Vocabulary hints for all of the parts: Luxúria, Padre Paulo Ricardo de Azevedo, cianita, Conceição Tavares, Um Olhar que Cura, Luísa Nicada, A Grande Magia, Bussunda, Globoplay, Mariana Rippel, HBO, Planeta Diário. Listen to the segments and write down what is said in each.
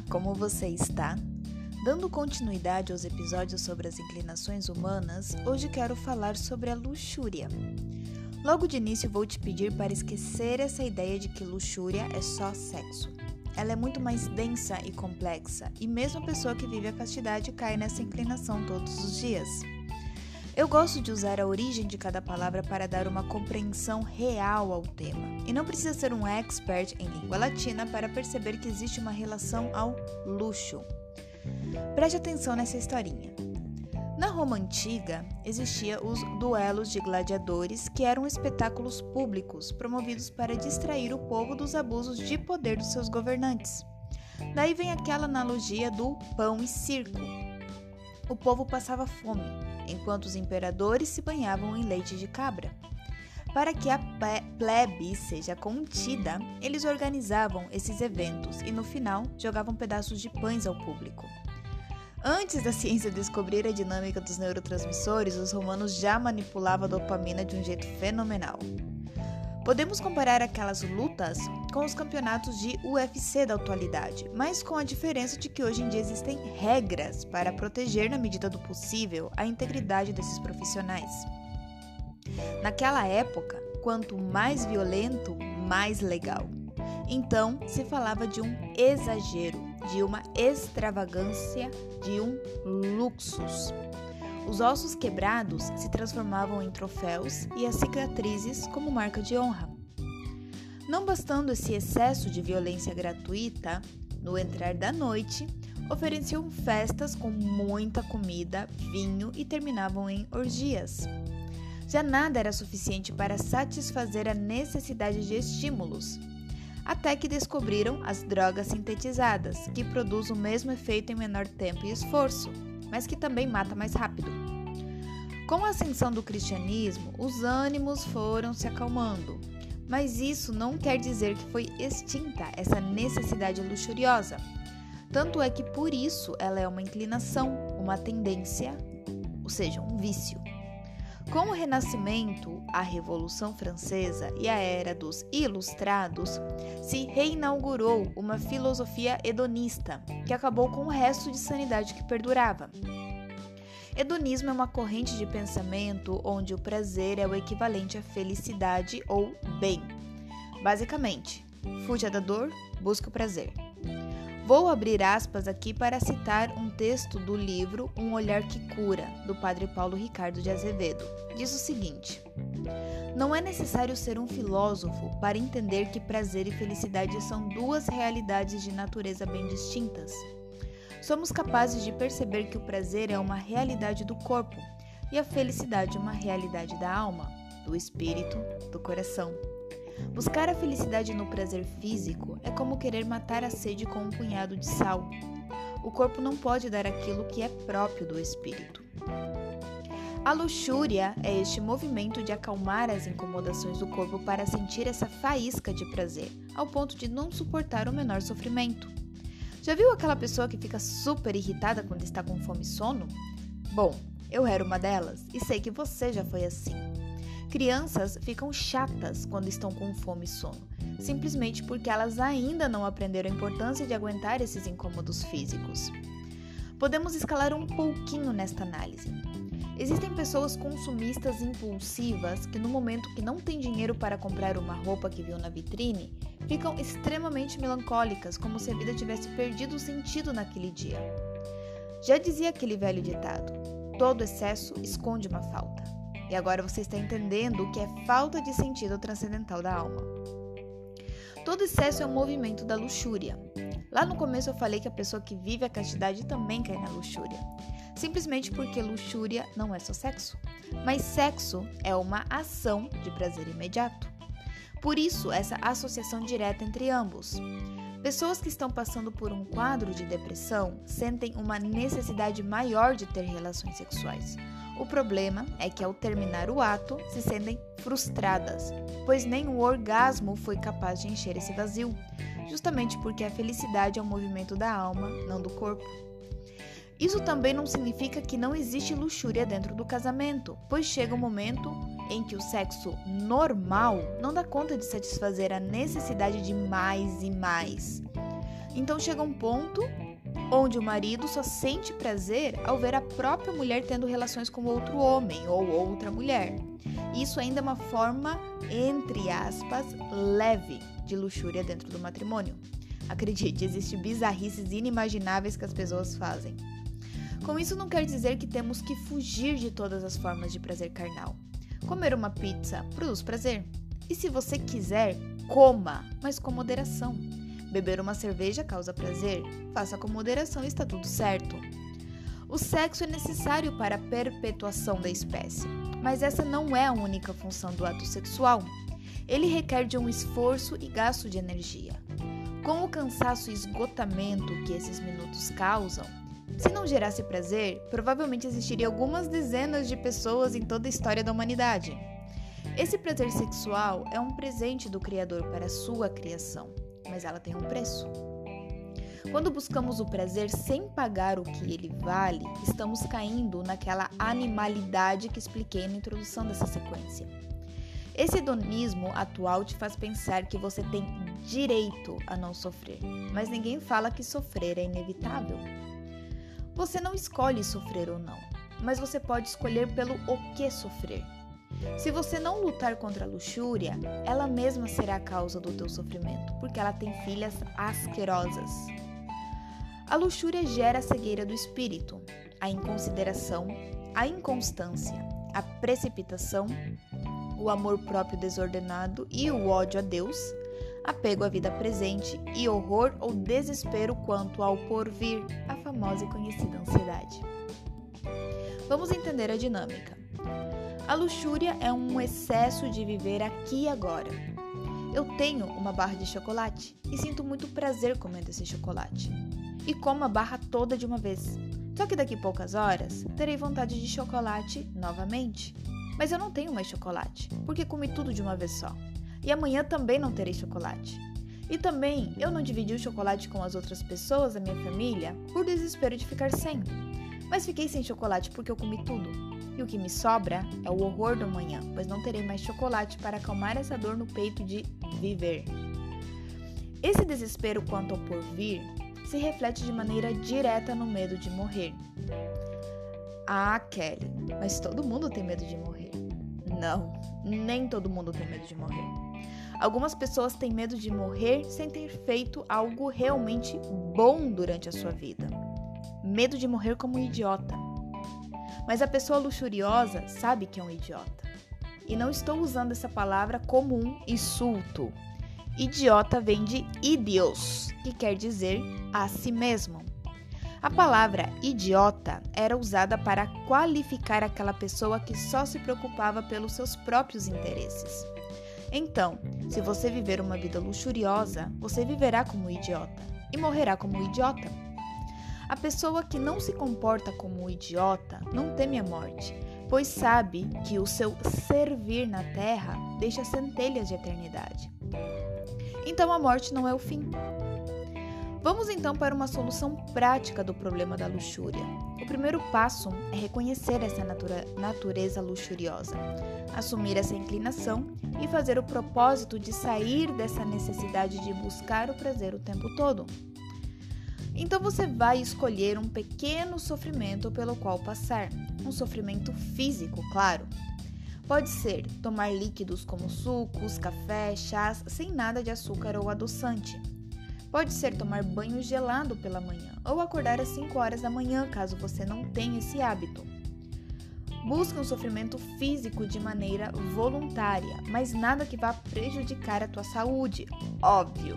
Olá, como você está? Dando continuidade aos episódios sobre as inclinações humanas, hoje quero falar sobre a luxúria. Logo de início vou te pedir para esquecer essa ideia de que luxúria é só sexo. Ela é muito mais densa e complexa, e mesmo a pessoa que vive a castidade cai nessa inclinação todos os dias. Eu gosto de usar a origem de cada palavra para dar uma compreensão real ao tema. E não precisa ser um expert em língua latina para perceber que existe uma relação ao luxo. Preste atenção nessa historinha. Na Roma Antiga, existiam os duelos de gladiadores, que eram espetáculos públicos, promovidos para distrair o povo dos abusos de poder dos seus governantes. Daí vem aquela analogia do pão e circo. O povo passava fome, enquanto os imperadores se banhavam em leite de cabra. Para que a plebe seja contida, eles organizavam esses eventos e, no final, jogavam pedaços de pães ao público. Antes da ciência descobrir a dinâmica dos neurotransmissores, os romanos já manipulavam a dopamina de um jeito fenomenal. Podemos comparar aquelas lutas com os campeonatos de UFC da atualidade, mas com a diferença de que hoje em dia existem regras para proteger, na medida do possível, a integridade desses profissionais. Naquela época, quanto mais violento, mais legal. Então, se falava de um exagero, de uma extravagância, de um luxus. Os ossos quebrados se transformavam em troféus e as cicatrizes como marca de honra. Não bastando esse excesso de violência gratuita, no entrar da noite, ofereciam festas com muita comida, vinho e terminavam em orgias. Já nada era suficiente para satisfazer a necessidade de estímulos, até que descobriram as drogas sintetizadas, que produzem o mesmo efeito em menor tempo e esforço, mas que também mata mais rápido. Com a ascensão do cristianismo, os ânimos foram se acalmando, mas isso não quer dizer que foi extinta essa necessidade luxuriosa. Tanto é que por isso ela é uma inclinação, uma tendência, ou seja, um vício. Com o Renascimento, a Revolução Francesa e a Era dos Ilustrados, se reinaugurou uma filosofia hedonista, que acabou com o resto de sanidade que perdurava. Hedonismo é uma corrente de pensamento onde o prazer é o equivalente à felicidade ou bem. Basicamente, fuja da dor, busca o prazer. Vou abrir aspas aqui para citar um texto do livro Um Olhar que Cura, do Padre Paulo Ricardo de Azevedo. Diz o seguinte: não é necessário ser um filósofo para entender que prazer e felicidade são duas realidades de natureza bem distintas. Somos capazes de perceber que o prazer é uma realidade do corpo e a felicidade uma realidade da alma, do espírito, do coração. Buscar a felicidade no prazer físico é como querer matar a sede com um punhado de sal. O corpo não pode dar aquilo que é próprio do espírito. A luxúria é este movimento de acalmar as incomodações do corpo para sentir essa faísca de prazer, ao ponto de não suportar o menor sofrimento. Já viu aquela pessoa que fica super irritada quando está com fome e sono? Bom, eu era uma delas e sei que você já foi assim. Crianças ficam chatas quando estão com fome e sono, simplesmente porque elas ainda não aprenderam a importância de aguentar esses incômodos físicos. Podemos escalar um pouquinho nesta análise. Existem pessoas consumistas impulsivas que, no momento que não têm dinheiro para comprar uma roupa que viu na vitrine, ficam extremamente melancólicas, como se a vida tivesse perdido o sentido naquele dia. Já dizia aquele velho ditado: todo excesso esconde uma falta. E agora você está entendendo o que é falta de sentido transcendental da alma. Todo excesso é um movimento da luxúria. Lá no começo eu falei que a pessoa que vive a castidade também cai na luxúria. Simplesmente porque luxúria não é só sexo, mas sexo é uma ação de prazer imediato. Por isso, essa associação direta entre ambos. Pessoas que estão passando por um quadro de depressão sentem uma necessidade maior de ter relações sexuais. O problema é que, ao terminar o ato, se sentem frustradas, pois nem o orgasmo foi capaz de encher esse vazio, justamente porque a felicidade é um movimento da alma, não do corpo. Isso também não significa que não existe luxúria dentro do casamento, pois chega um momento em que o sexo normal não dá conta de satisfazer a necessidade de mais e mais. Então chega um ponto onde o marido só sente prazer ao ver a própria mulher tendo relações com outro homem ou outra mulher. Isso ainda é uma forma, entre aspas, leve de luxúria dentro do matrimônio. Acredite, existem bizarrices inimagináveis que as pessoas fazem. Com isso não quer dizer que temos que fugir de todas as formas de prazer carnal. Comer uma pizza produz prazer. E se você quiser, coma, mas com moderação. Beber uma cerveja causa prazer, faça com moderação e está tudo certo. O sexo é necessário para a perpetuação da espécie, mas essa não é a única função do ato sexual. Ele requer de um esforço e gasto de energia. Com o cansaço e esgotamento que esses minutos causam, se não gerasse prazer, provavelmente existiria algumas dezenas de pessoas em toda a história da humanidade. Esse prazer sexual é um presente do Criador para a sua criação, mas ela tem um preço. Quando buscamos o prazer sem pagar o que ele vale, estamos caindo naquela animalidade que expliquei na introdução dessa sequência. Esse hedonismo atual te faz pensar que você tem direito a não sofrer, mas ninguém fala que sofrer é inevitável. Você não escolhe sofrer ou não, mas você pode escolher pelo o que sofrer. Se você não lutar contra a luxúria, ela mesma será a causa do teu sofrimento, porque ela tem filhas asquerosas. A luxúria gera a cegueira do espírito, a inconsideração, a inconstância, a precipitação, o amor próprio desordenado e o ódio a Deus, apego à vida presente e horror ou desespero quanto ao porvir, a famosa e conhecida ansiedade. Vamos entender a dinâmica. A luxúria é um excesso de viver aqui e agora. Eu tenho uma barra de chocolate e sinto muito prazer comendo esse chocolate. E como a barra toda de uma vez. Só que daqui a poucas horas, terei vontade de chocolate novamente. Mas eu não tenho mais chocolate, porque comi tudo de uma vez só. E amanhã também não terei chocolate. E também, eu não dividi o chocolate com as outras pessoas da minha família por desespero de ficar sem. Mas fiquei sem chocolate porque eu comi tudo. E o que me sobra é o horror do amanhã, pois não terei mais chocolate para acalmar essa dor no peito de viver. Esse desespero quanto ao porvir se reflete de maneira direta no medo de morrer. Ah, Kelly, mas todo mundo tem medo de morrer. Não, nem todo mundo tem medo de morrer. Algumas pessoas têm medo de morrer sem ter feito algo realmente bom durante a sua vida. Medo de morrer como um idiota. Mas a pessoa luxuriosa sabe que é um idiota. E não estou usando essa palavra como um insulto. Idiota vem de idios, que quer dizer a si mesmo. A palavra idiota era usada para qualificar aquela pessoa que só se preocupava pelos seus próprios interesses. Então, se você viver uma vida luxuriosa, você viverá como idiota e morrerá como idiota. A pessoa que não se comporta como um idiota não teme a morte, pois sabe que o seu servir na terra deixa centelhas de eternidade. Então a morte não é o fim. Vamos então para uma solução prática do problema da luxúria. O primeiro passo é reconhecer essa natureza luxuriosa, assumir essa inclinação e fazer o propósito de sair dessa necessidade de buscar o prazer o tempo todo. Então você vai escolher um pequeno sofrimento pelo qual passar, um sofrimento físico, claro. Pode ser tomar líquidos como sucos, café, chás, sem nada de açúcar ou adoçante. Pode ser tomar banho gelado pela manhã ou acordar às 5 horas da manhã, caso você não tenha esse hábito. Busque um sofrimento físico de maneira voluntária, mas nada que vá prejudicar a tua saúde, óbvio.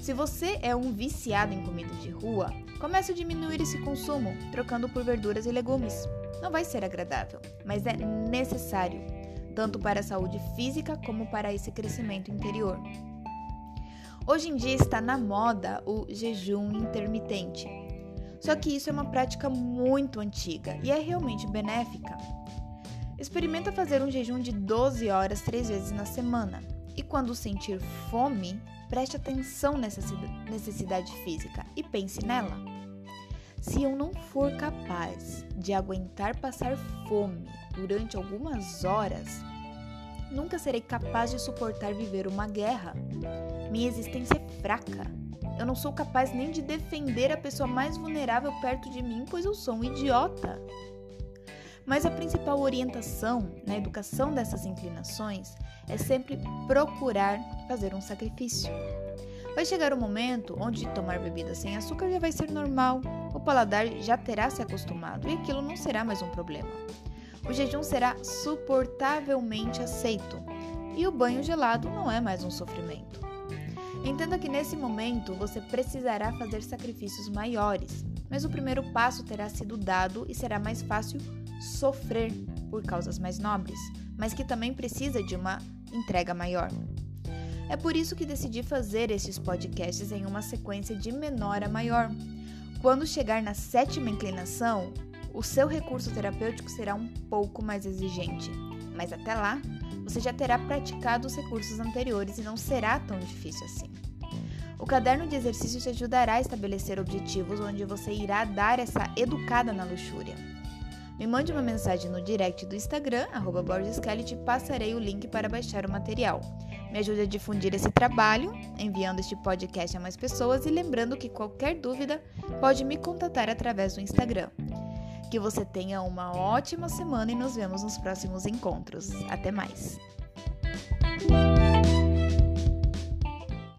Se você é um viciado em comida de rua, comece a diminuir esse consumo, trocando por verduras e legumes. Não vai ser agradável, mas é necessário, tanto para a saúde física como para esse crescimento interior. Hoje em dia está na moda o jejum intermitente. Só que isso é uma prática muito antiga e é realmente benéfica. Experimenta fazer um jejum de 12 horas 3 vezes na semana e quando sentir fome, preste atenção nessa necessidade física e pense nela. Se eu não for capaz de aguentar passar fome durante algumas horas, nunca serei capaz de suportar viver uma guerra. Minha existência é fraca. Eu não sou capaz nem de defender a pessoa mais vulnerável perto de mim, pois eu sou um idiota. Mas a principal orientação na educação dessas inclinações é sempre procurar fazer um sacrifício. Vai chegar um momento onde tomar bebida sem açúcar já vai ser normal, o paladar já terá se acostumado e aquilo não será mais um problema. O jejum será suportavelmente aceito e o banho gelado não é mais um sofrimento. Entenda que nesse momento você precisará fazer sacrifícios maiores, mas o primeiro passo terá sido dado e será mais fácil sofrer por causas mais nobres, mas que também precisa de uma entrega maior. É por isso que decidi fazer estes podcasts em uma sequência de menor a maior. Quando chegar na 7ª inclinação, o seu recurso terapêutico será um pouco mais exigente, mas até lá, você já terá praticado os recursos anteriores e não será tão difícil assim. O caderno de exercícios te ajudará a estabelecer objetivos onde você irá dar essa educada na luxúria. Me mande uma mensagem no direct do Instagram, @BorgesKelly, e te passarei o link para baixar o material. Me ajude a difundir esse trabalho, enviando este podcast a mais pessoas e lembrando que qualquer dúvida pode me contatar através do Instagram. Que você tenha uma ótima semana e nos vemos nos próximos encontros. Até mais!